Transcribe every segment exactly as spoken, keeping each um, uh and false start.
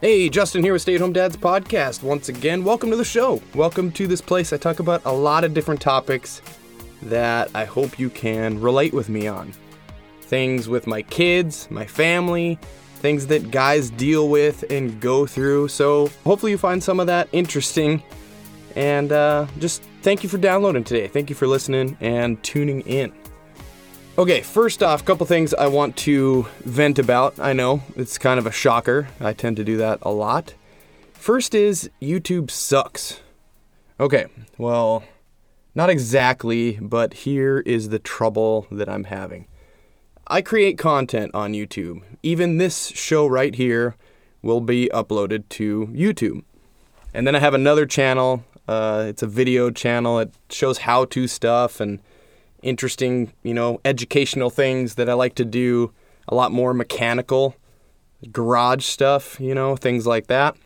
Hey, Justin here with Stay at Home Dads Podcast. Once again, welcome to the show. Welcome to this place. I talk about a lot of different topics that I hope you can relate with me on. Things with my kids, my family, things that guys deal with and go through. So hopefully you find some of that interesting. And uh, just thank you for downloading today. Thank you for listening and tuning in. Okay, first off, a couple things I want to vent about. I know, it's kind of a shocker. I tend to do that a lot. First is, YouTube sucks. Okay, well, not exactly, but here is the trouble that I'm having. I create content on YouTube. Even this show right here will be uploaded to YouTube. And then I have another channel. Uh, it's a video channel. It shows how-to stuff and interesting, you know, educational things that I like to do, a lot more mechanical, garage stuff, you know, things like that.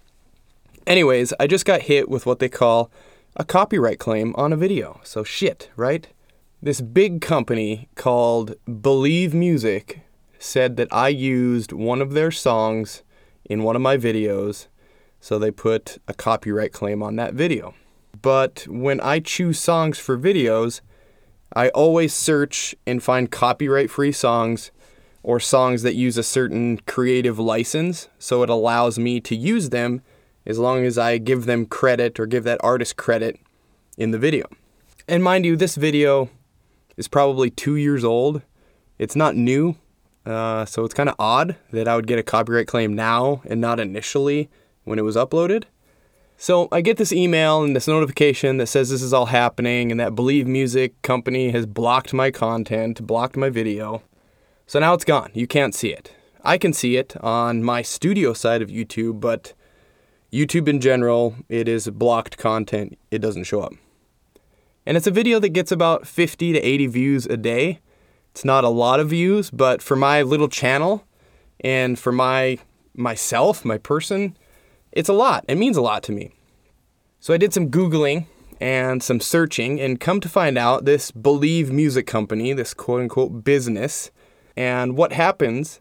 Anyways, I just got hit with what they call a copyright claim on a video. So shit, right? This big company called Believe Music said that I used one of their songs in one of my videos, so they put a copyright claim on that video. But when I choose songs for videos, I always search and find copyright-free songs or songs that use a certain creative license, so it allows me to use them as long as I give them credit or give that artist credit in the video. And mind you, this video is probably two years old. It's not new, uh, so it's kind of odd that I would get a copyright claim now and not initially when it was uploaded. So I get this email and this notification that says this is all happening and that Believe Music company has blocked my content, blocked my video. So now it's gone. You can't see it. I can see it on my studio side of YouTube, but YouTube in general, it is blocked content. It doesn't show up. And it's a video that gets about fifty to eighty views a day. It's not a lot of views, but for my little channel and for my myself, my person, it's a lot. It means a lot to me. So I did some Googling and some searching and come to find out this Believe Music company, this quote-unquote business, and what happens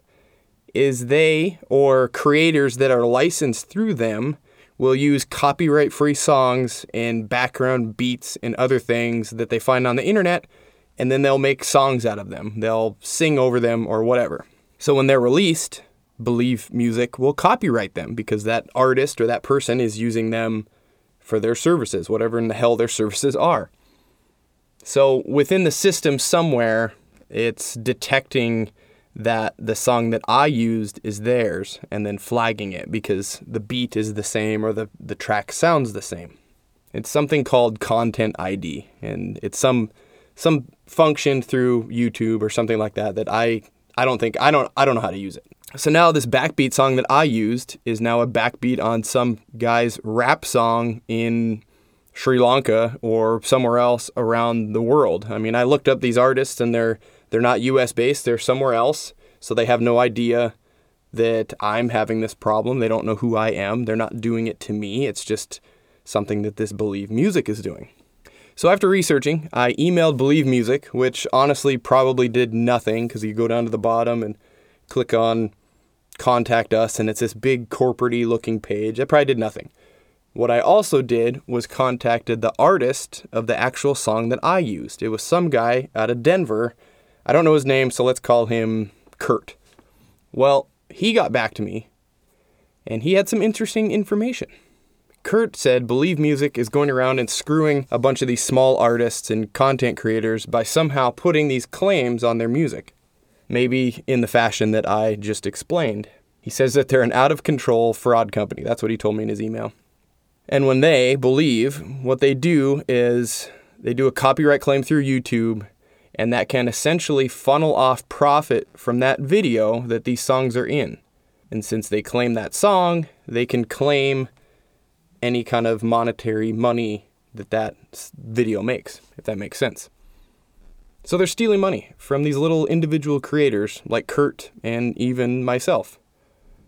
is they or creators that are licensed through them will use copyright-free songs and background beats and other things that they find on the internet, and then they'll make songs out of them. They'll sing over them or whatever. So when they're released, Believe Music will copyright them because that artist or that person is using them for their services, whatever in the hell their services are. So within the system somewhere, it's detecting that the song that I used is theirs and then flagging it because the beat is the same or the, the track sounds the same. It's something called Content I D, and it's some some function through YouTube or something like that that I, I don't think, I don't I don't know how to use it. So now this backbeat song that I used is now a backbeat on some guy's rap song in Sri Lanka or somewhere else around the world. I mean, I looked up these artists and they're they're not U S based, they're somewhere else. So they have no idea that I'm having this problem. They don't know who I am. They're not doing it to me. It's just something that this Believe Music is doing. So after researching, I emailed Believe Music, which honestly probably did nothing because you go down to the bottom and click on Contact Us, and it's this big corporate-y looking page. I probably did nothing. What I also did was contacted the artist of the actual song that I used. It was some guy out of Denver. I don't know his name, so let's call him Kurt. Well, he got back to me, and he had some interesting information. Kurt said Believe Music is going around and screwing a bunch of these small artists and content creators by somehow putting these claims on their music. Maybe in the fashion that I just explained. He says that they're an out-of-control fraud company. That's what he told me in his email. And when they believe, what they do is they do a copyright claim through YouTube, and that can essentially funnel off profit from that video that these songs are in. And since they claim that song, they can claim any kind of monetary money that that video makes, if that makes sense. So they're stealing money from these little individual creators like Kurt and even myself.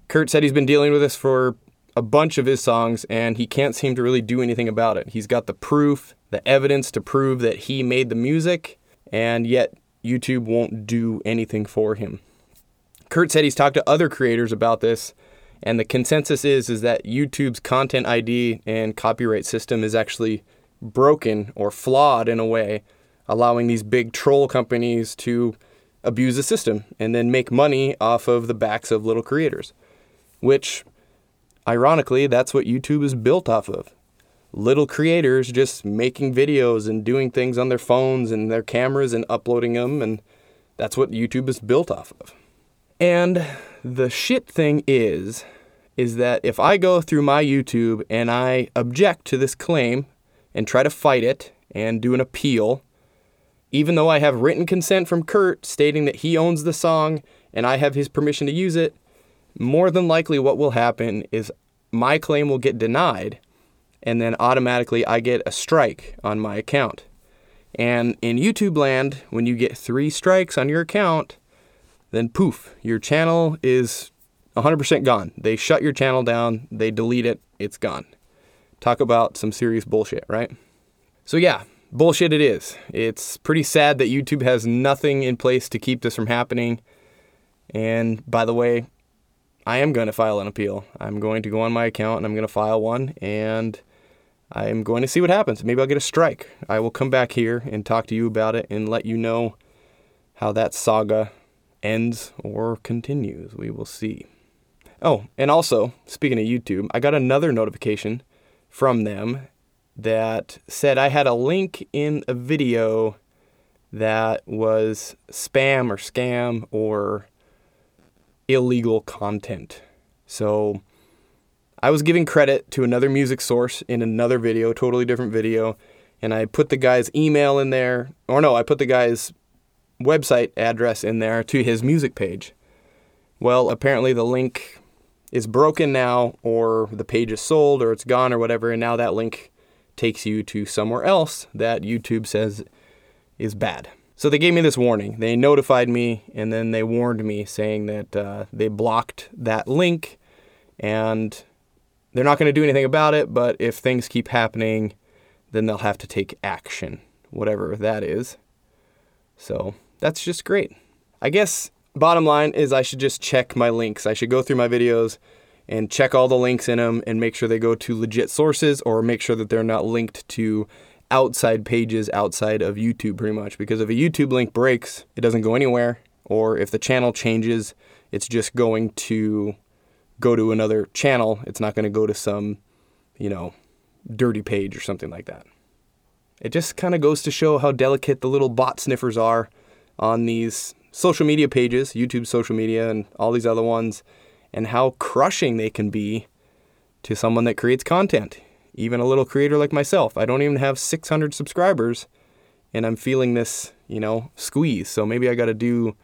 Kurt said he's been dealing with this for a bunch of his songs and he can't seem to really do anything about it. He's got the proof, the evidence to prove that he made the music, and yet YouTube won't do anything for him. Kurt said he's talked to other creators about this And the consensus is is that YouTube's Content I D and copyright system is actually broken or flawed in a way, allowing these big troll companies to abuse the system and then make money off of the backs of little creators, which, ironically, that's what YouTube is built off of. Little creators just making videos and doing things on their phones and their cameras and uploading them, and that's what YouTube is built off of. And the shit thing is, is that if I go through my YouTube and I object to this claim and try to fight it and do an appeal, even though I have written consent from Kurt stating that he owns the song and I have his permission to use it, more than likely what will happen is my claim will get denied, and then automatically I get a strike on my account. And in YouTube land, when you get three strikes on your account, then poof, your channel is one hundred percent gone. They shut your channel down, they delete it, it's gone. Talk about some serious bullshit, right? So yeah, bullshit it is. It's pretty sad that YouTube has nothing in place to keep this from happening. And by the way, I am going to file an appeal. I'm going to go on my account and I'm going to file one, and I'm going to see what happens. Maybe I'll get a strike. I will come back here and talk to you about it and let you know how that saga ends or continues. We will see. Oh, and also, speaking of YouTube, I got another notification from them that said I had a link in a video that was spam or scam or illegal content. So I was giving credit to another music source in another video, totally different video, and I put the guy's email in there, or no, I put the guy's website address in there to his music page. Well, apparently the link is broken now, or the page is sold, or it's gone, or whatever, and now that link takes you to somewhere else that YouTube says is bad. So they gave me this warning. They notified me, and then they warned me, saying that uh, they blocked that link, and they're not going to do anything about it, but if things keep happening, then they'll have to take action, whatever that is. So that's just great. I guess bottom line is I should just check my links. I should go through my videos and check all the links in them and make sure they go to legit sources, or make sure that they're not linked to outside pages outside of YouTube, pretty much. Because if a YouTube link breaks, it doesn't go anywhere. Or if the channel changes, it's just going to go to another channel. It's not going to go to some, you know, dirty page or something like that. It just kind of goes to show how delicate the little bot sniffers are on these social media pages, YouTube social media and all these other ones, and how crushing they can be to someone that creates content. Even a little creator like myself. I don't even have six hundred subscribers, and I'm feeling this, you know, squeeze. So maybe I got to do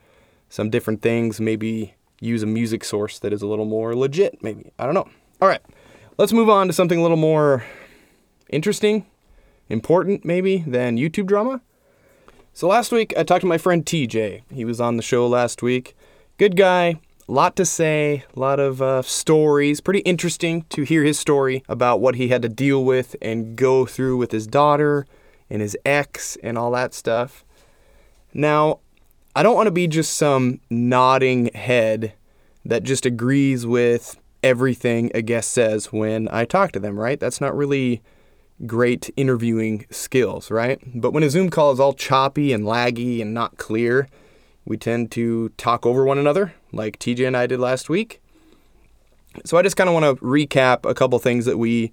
some different things, maybe use a music source that is a little more legit, maybe. I don't know. All right, let's move on to something a little more interesting, important maybe, than YouTube drama. So last week I talked to my friend T J. He was on the show last week. Good guy, lot to say, a lot of uh, stories. Pretty interesting to hear his story about what he had to deal with and go through with his daughter and his ex and all that stuff. Now, I don't want to be just some nodding head that just agrees with everything a guest says when I talk to them, right? That's not really great interviewing skills, right? But when a Zoom call is all choppy and laggy and not clear, we tend to talk over one another, like T J and I did last week. So I just kind of want to recap a couple things that we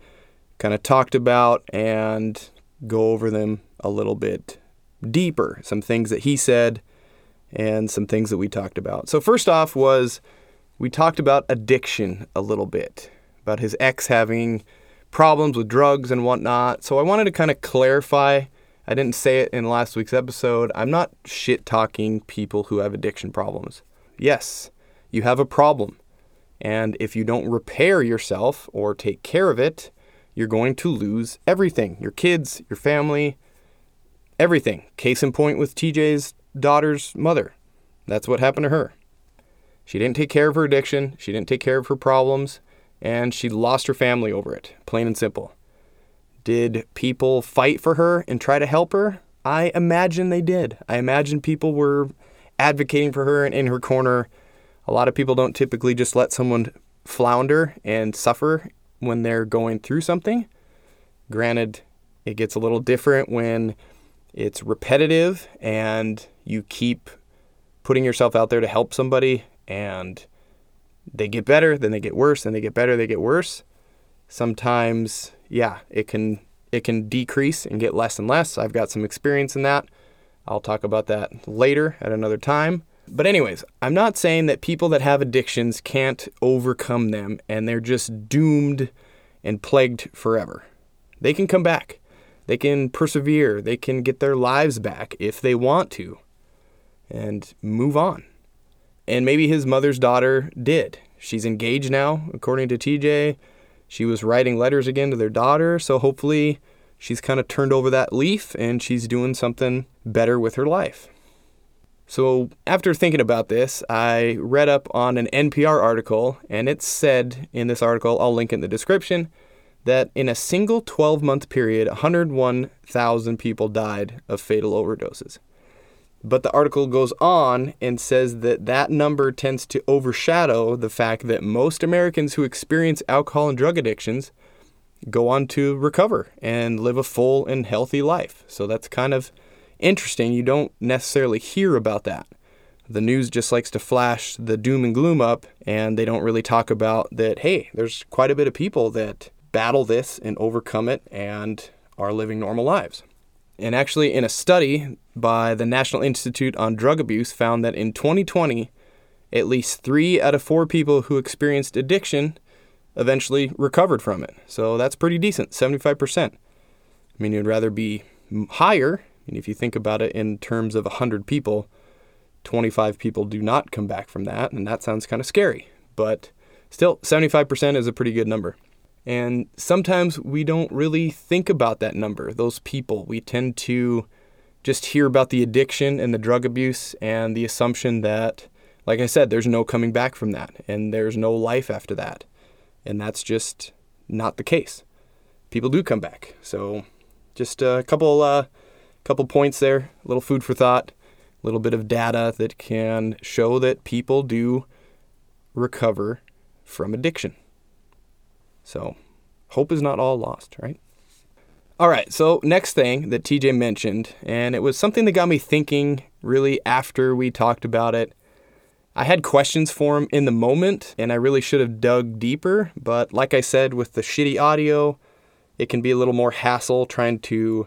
kind of talked about and go over them a little bit deeper. Some things that he said and some things that we talked about. So first off was we talked about addiction a little bit, about his ex having problems with drugs and whatnot. So I wanted to kind of clarify. I didn't say it in last week's episode. I'm not shit-talking people who have addiction problems. Yes, you have a problem. And if you don't repair yourself or take care of it, you're going to lose everything. Your kids, your family, everything. Case in point with T J's daughter's mother. That's what happened to her. She didn't take care of her addiction, she didn't take care of her problems, and she lost her family over it, plain and simple. Did people fight for her and try to help her? I imagine they did. I imagine people were advocating for her and in her corner. A lot of people don't typically just let someone flounder and suffer when they're going through something. Granted, it gets a little different when it's repetitive and you keep putting yourself out there to help somebody and they get better, then they get worse, then they get better, they get worse. Sometimes, yeah, it can it can decrease and get less and less. I've got some experience in that. I'll talk about that later at another time. But anyways, I'm not saying that people that have addictions can't overcome them and they're just doomed and plagued forever. They can come back. They can persevere. They can get their lives back if they want to and move on. And maybe his mother's daughter did. She's engaged now, according to T J. She was writing letters again to their daughter, so hopefully she's kind of turned over that leaf and she's doing something better with her life. So after thinking about this, I read up on an N P R article, and it said in this article, I'll link it in the description, that in a single twelve-month period, one hundred one thousand people died of fatal overdoses. But the article goes on and says that that number tends to overshadow the fact that most Americans who experience alcohol and drug addictions go on to recover and live a full and healthy life. So that's kind of interesting. You don't necessarily hear about that. The news just likes to flash the doom and gloom up, and they don't really talk about that, hey, there's quite a bit of people that battle this and overcome it and are living normal lives. And actually, in a study by the National Institute on Drug Abuse, found that in twenty twenty, at least three out of four people who experienced addiction eventually recovered from it. So that's pretty decent, seventy-five percent. I mean, you'd rather be higher. And if you think about it in terms of one hundred people, twenty-five people do not come back from that. And that sounds kind of scary. But still, seventy-five percent is a pretty good number. And sometimes we don't really think about that number, those people. We tend to just hear about the addiction and the drug abuse and the assumption that, like I said, there's no coming back from that and there's no life after that. And that's just not the case. People do come back. So just a couple, uh, couple points there, a little food for thought, a little bit of data that can show that people do recover from addiction. So hope is not all lost, right? All right, so next thing that T J mentioned, and it was something that got me thinking really after we talked about it. I had questions for him in the moment, and I really should have dug deeper. But like I said, with the shitty audio, it can be a little more hassle trying to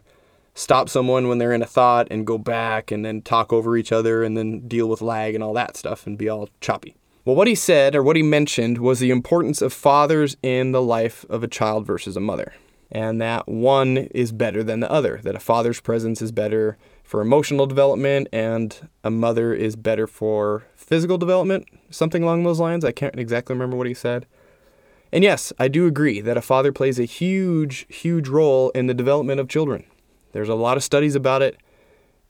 stop someone when they're in a thought and go back and then talk over each other and then deal with lag and all that stuff and be all choppy. Well, what he said, or what he mentioned, was the importance of fathers in the life of a child versus a mother, and that one is better than the other, that a father's presence is better for emotional development and a mother is better for physical development, something along those lines. I can't exactly remember what he said. And yes, I do agree that a father plays a huge, huge role in the development of children. There's a lot of studies about it.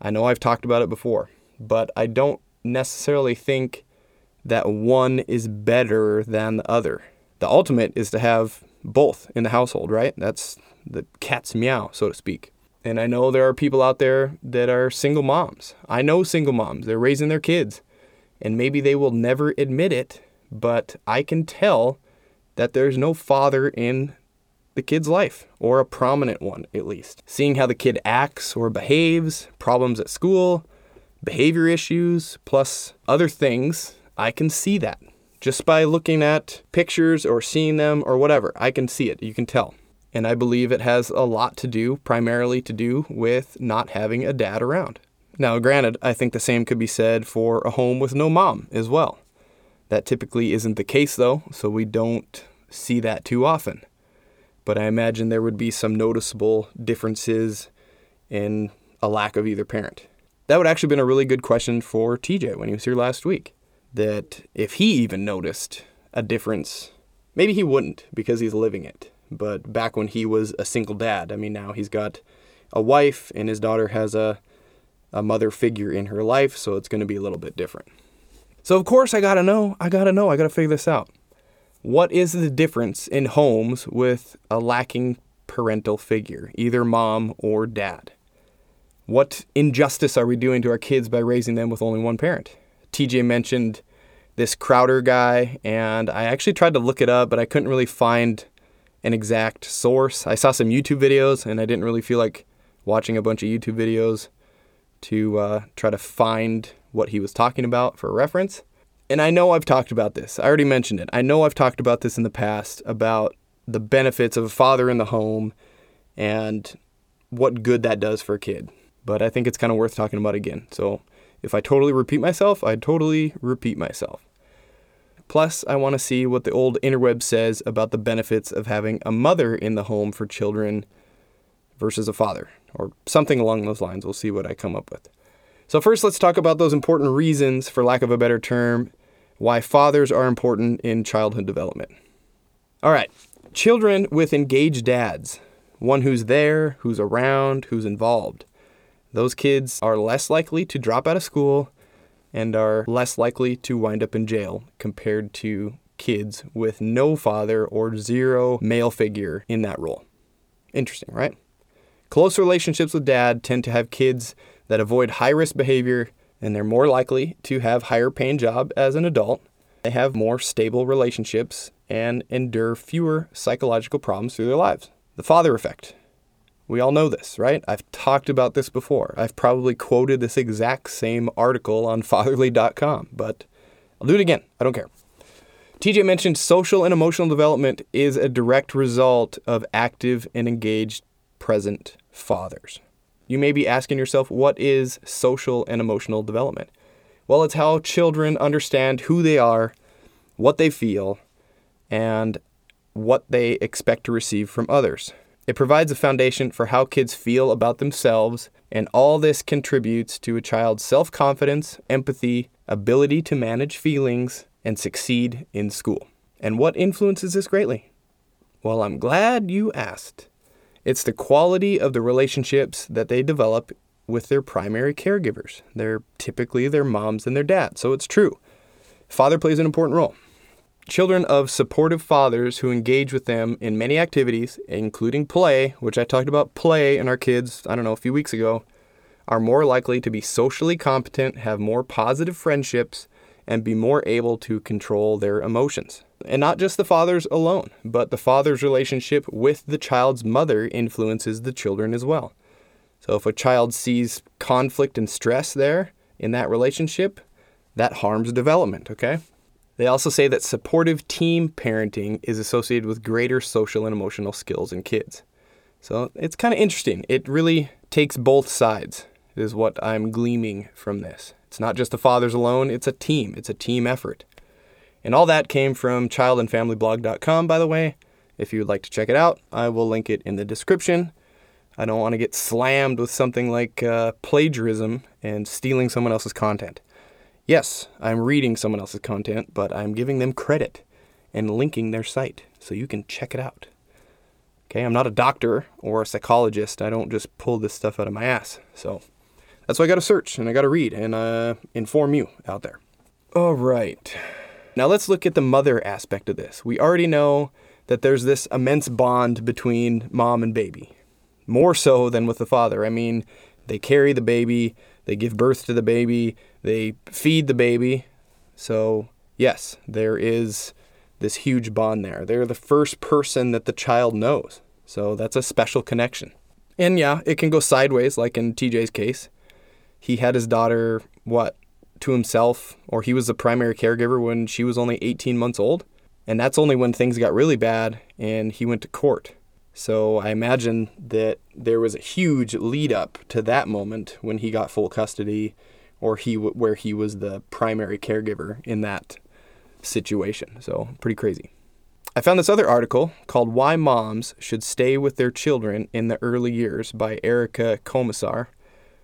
I know I've talked about it before, but I don't necessarily think that one is better than the other. The ultimate is to have both in the household, right? That's the cat's meow, so to speak. And I know there are people out there that are single moms. I know single moms. They're raising their kids. And maybe they will never admit it, but I can tell that there's no father in the kid's life, or a prominent one at least. Seeing how the kid acts or behaves, problems at school, behavior issues, plus other things, I can see that just by looking at pictures or seeing them or whatever. I can see it. You can tell. And I believe it has a lot to do, primarily to do with not having a dad around. Now, granted, I think the same could be said for a home with no mom as well. That typically isn't the case, though, so we don't see that too often. But I imagine there would be some noticeable differences in a lack of either parent. That would actually have been a really good question for T J when he was here last week. That if he even noticed a difference, maybe he wouldn't because he's living it. But back when he was a single dad, I mean, now he's got a wife and his daughter has a, a mother figure in her life, so it's going to be a little bit different. So, of course, I got to know, I got to know, I got to figure this out. What is the difference in homes with a lacking parental figure, either mom or dad? What injustice are we doing to our kids by raising them with only one parent? T J mentioned this Crowder guy, and I actually tried to look it up, but I couldn't really find an exact source. I saw some YouTube videos, and I didn't really feel like watching a bunch of YouTube videos to uh, try to find what he was talking about for reference. And I know I've talked about this. I already mentioned it. I know I've talked about this in the past, about the benefits of a father in the home and what good that does for a kid. But I think it's kind of worth talking about again. So if I totally repeat myself, I totally repeat myself. Plus, I want to see what the old interweb says about the benefits of having a mother in the home for children versus a father, or something along those lines. We'll see what I come up with. So first, let's talk about those important reasons, for lack of a better term, why fathers are important in childhood development. All right, children with engaged dads, one who's there, who's around, who's involved. Those kids are less likely to drop out of school and are less likely to wind up in jail compared to kids with no father or zero male figure in that role. Interesting, right? Close relationships with dad tend to have kids that avoid high-risk behavior, and they're more likely to have higher-paying job as an adult. They have more stable relationships and endure fewer psychological problems through their lives. The father effect. We all know this, right? I've talked about this before. I've probably quoted this exact same article on fatherly dot com, but I'll do it again. I don't care. T J mentioned social and emotional development is a direct result of active and engaged present fathers. You may be asking yourself, what is social and emotional development? Well, it's how children understand who they are, what they feel, and what they expect to receive from others. It provides a foundation for how kids feel about themselves, and all this contributes to a child's self-confidence, empathy, ability to manage feelings, and succeed in school. And what influences this greatly? Well, I'm glad you asked. It's the quality of the relationships that they develop with their primary caregivers. They're typically their moms and their dads, so it's true. Father plays an important role. Children of supportive fathers who engage with them in many activities, including play, which I talked about play in our kids, I don't know, a few weeks ago, are more likely to be socially competent, have more positive friendships, and be more able to control their emotions. And not just the fathers alone, but the father's relationship with the child's mother influences the children as well. So if a child sees conflict and stress there in that relationship, that harms development, okay? They also say that supportive team parenting is associated with greater social and emotional skills in kids. So it's kind of interesting. It really takes both sides, is what I'm gleaming from this. It's not just the fathers alone, it's a team. It's a team effort. And all that came from child and family blog dot com, by the way. If you would like to check it out, I will link it in the description. I don't want to get slammed with something like uh, plagiarism and stealing someone else's content. Yes, I'm reading someone else's content, but I'm giving them credit and linking their site so you can check it out. Okay, I'm not a doctor or a psychologist. I don't just pull this stuff out of my ass. So that's why I got to search and I got to read and uh, inform you out there. All right. Now let's look at the mother aspect of this. We already know that there's this immense bond between mom and baby, more so than with the father. I mean, they carry the baby, they give birth to the baby, they feed the baby. So yes, there is this huge bond there. They're the first person that the child knows. So that's a special connection. And yeah, it can go sideways, like in T J's case. He had his daughter, what? to himself, or he was the primary caregiver when she was only eighteen months old. And that's only when things got really bad and he went to court. So I imagine that there was a huge lead up to that moment when he got full custody, or he w- where he was the primary caregiver in that situation. So pretty crazy. I found this other article called Why Moms Should Stay With Their Children in the Early Years by Erica Komisar.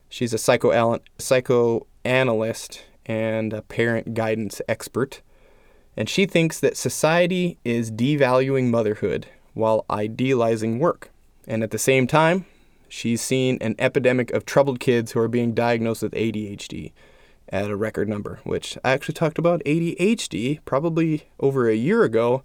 She's a psychoanalyst, psycho analyst and a parent guidance expert, and she thinks that society is devaluing motherhood while idealizing work. And at the same time, she's seen an epidemic of troubled kids who are being diagnosed with A D H D at a record number, which I actually talked about A D H D probably over a year ago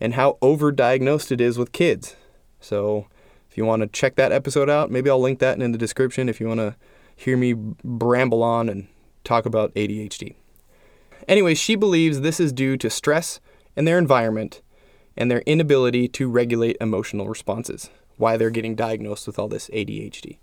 and how overdiagnosed it is with kids. So if you want to check that episode out, maybe I'll link that in the description if you want to hear me bramble on and talk about A D H D. Anyway, she believes this is due to stress and their environment and their inability to regulate emotional responses, why they're getting diagnosed with all this A D H D.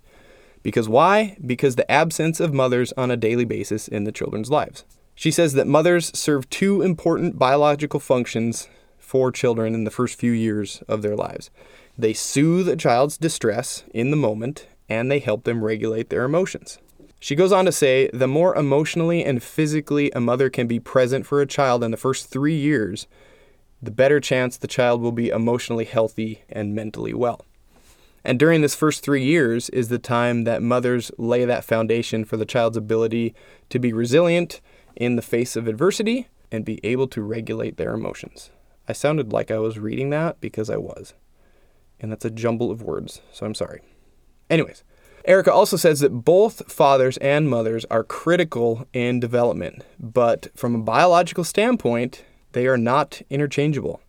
Because why? Because the absence of mothers on a daily basis in the children's lives. She says that mothers serve two important biological functions for children in the first few years of their lives. They soothe a child's distress in the moment, and they help them regulate their emotions. She goes on to say, the more emotionally and physically a mother can be present for a child in the first three years, the better chance the child will be emotionally healthy and mentally well. And during this first three years is the time that mothers lay that foundation for the child's ability to be resilient in the face of adversity and be able to regulate their emotions. I sounded like I was reading that because I was. And that's a jumble of words, so I'm sorry. Anyways, Erica also says that both fathers and mothers are critical in development, but from a biological standpoint, they are not interchangeable.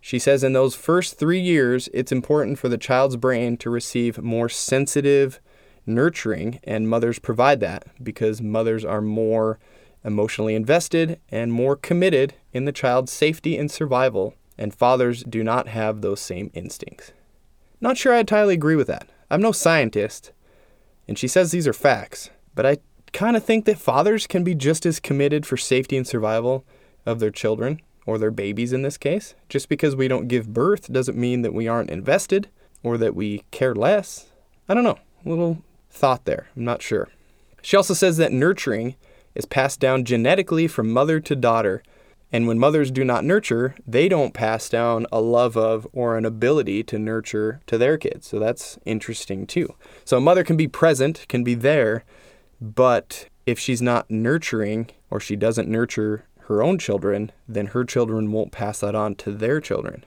She says in those first three years, it's important for the child's brain to receive more sensitive nurturing, and mothers provide that because mothers are more emotionally invested and more committed in the child's safety and survival, and fathers do not have those same instincts. Not sure I entirely agree with that. I'm no scientist, and she says these are facts, but I kind of think that fathers can be just as committed for safety and survival of their children, or their babies in this case. Just because we don't give birth doesn't mean that we aren't invested or that we care less. I don't know, a little thought there, I'm not sure. She also says that nurturing is passed down genetically from mother to daughter, and when mothers do not nurture, they don't pass down a love of or an ability to nurture to their kids. So that's interesting too. So a mother can be present, can be there, but if she's not nurturing or she doesn't nurture her own children, then her children won't pass that on to their children.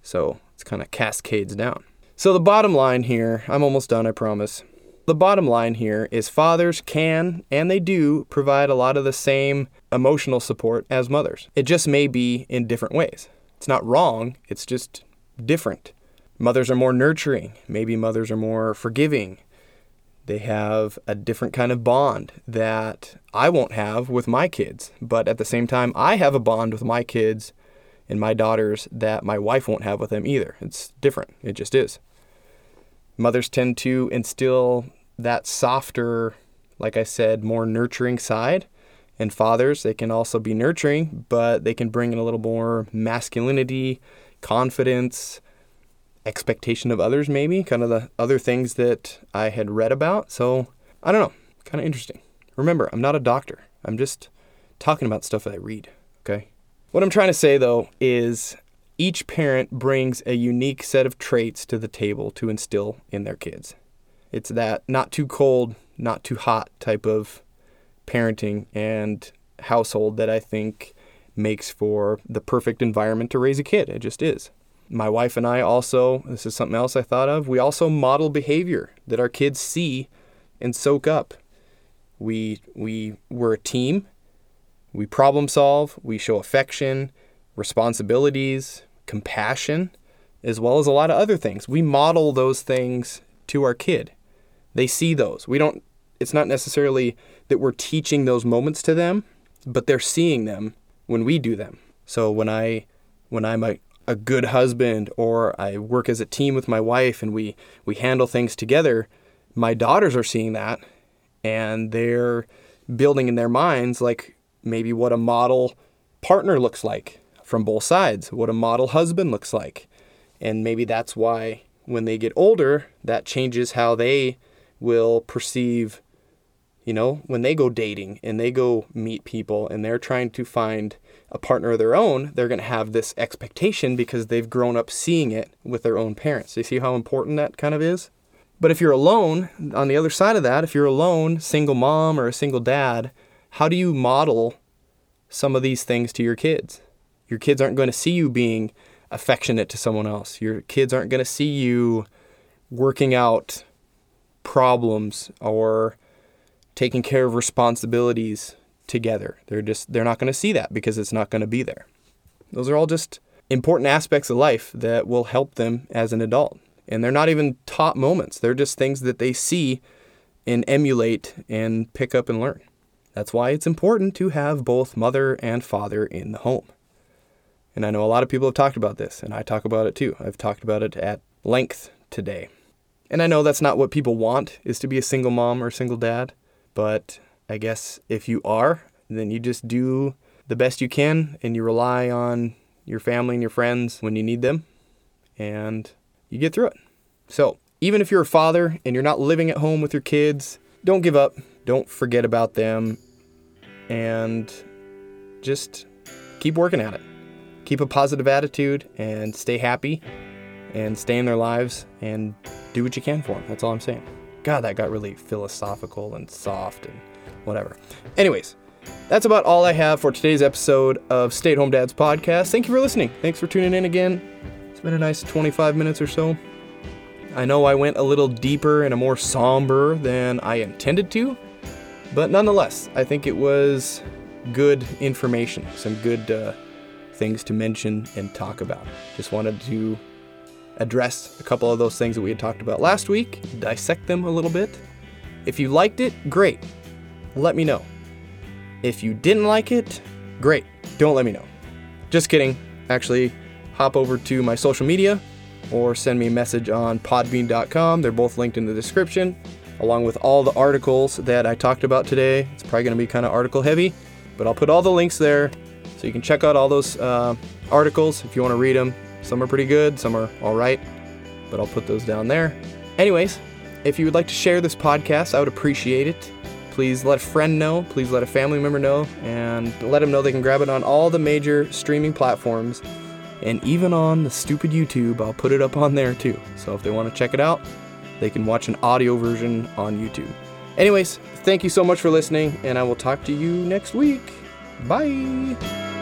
So it's kind of cascades down. So the bottom line here, I'm almost done, I promise. The bottom line here is fathers can, and they do, provide a lot of the same emotional support as mothers. It just may be in different ways. It's not wrong, it's just different. Mothers are more nurturing. Maybe mothers are more forgiving. They have a different kind of bond that I won't have with my kids. But at the same time, I have a bond with my kids and my daughters that my wife won't have with them either. It's different. It just is. Mothers tend to instill that softer, like I said, more nurturing side. And fathers, they can also be nurturing, but they can bring in a little more masculinity, confidence, expectation of others, maybe kind of the other things that I had read about. So I don't know, kind of interesting. Remember, I'm not a doctor. I'm just talking about stuff that I read. Okay. What I'm trying to say though, is each parent brings a unique set of traits to the table to instill in their kids. It's that not too cold, not too hot type of parenting and household that I think makes for the perfect environment to raise a kid. It just is. My wife and I also, this is something else I thought of, we also model behavior that our kids see and soak up. We, we, we're a team. We problem solve. We show affection, responsibilities, compassion, as well as a lot of other things. We model those things to our kid. They see those. We don't, it's not necessarily that we're teaching those moments to them, but they're seeing them when we do them. So when I, when I'm a a good husband, or I work as a team with my wife and we, we handle things together, my daughters are seeing that and they're building in their minds, like maybe what a model partner looks like from both sides, what a model husband looks like. And maybe that's why when they get older, that changes how they will perceive, you know, when they go dating and they go meet people and they're trying to find a partner of their own, they're going to have this expectation because they've grown up seeing it with their own parents. You see how important that kind of is? But if you're alone, on the other side of that, if you're alone, single mom or a single dad, how do you model some of these things to your kids? Your kids aren't going to see you being affectionate to someone else. Your kids aren't going to see you working out problems or taking care of responsibilities together. They're just, they're not going to see that because it's not going to be there. Those are all just important aspects of life that will help them as an adult. And they're not even taught moments. They're just things that they see and emulate and pick up and learn. That's why it's important to have both mother and father in the home. And I know a lot of people have talked about this, and I talk about it too. I've talked about it at length today. And I know that's not what people want, is to be a single mom or single dad. But I guess if you are, then you just do the best you can, and you rely on your family and your friends when you need them, and you get through it. So even if you're a father and you're not living at home with your kids, don't give up. Don't forget about them, and just keep working at it. Keep a positive attitude and stay happy and stay in their lives and do what you can for them. That's all I'm saying. God, that got really philosophical and soft and whatever. Anyways, that's about all I have for today's episode of Stay at Home Dads Podcast. Thank you for listening. Thanks for tuning in again. It's been a nice twenty-five minutes or so. I know I went a little deeper and a more somber than I intended to, but nonetheless, I think it was good information, some good uh, things to mention and talk about. Just wanted to address a couple of those things that we had talked about last week, dissect them a little bit. If you liked it, great. Let me know. If you didn't like it, great. Don't let me know. Just kidding. Actually, hop over to my social media or send me a message on podbean dot com. They're both linked in the description, along with all the articles that I talked about today. It's probably going to be kind of article heavy, but I'll put all the links there so you can check out all those uh, articles if you want to read them. Some are pretty good, some are all right, but I'll put those down there. Anyways, if you would like to share this podcast, I would appreciate it. Please let a friend know, please let a family member know, and let them know they can grab it on all the major streaming platforms, and even on the stupid YouTube. I'll put it up on there too. So if they want to check it out, they can watch an audio version on YouTube. Anyways, thank you so much for listening, and I will talk to you next week. Bye.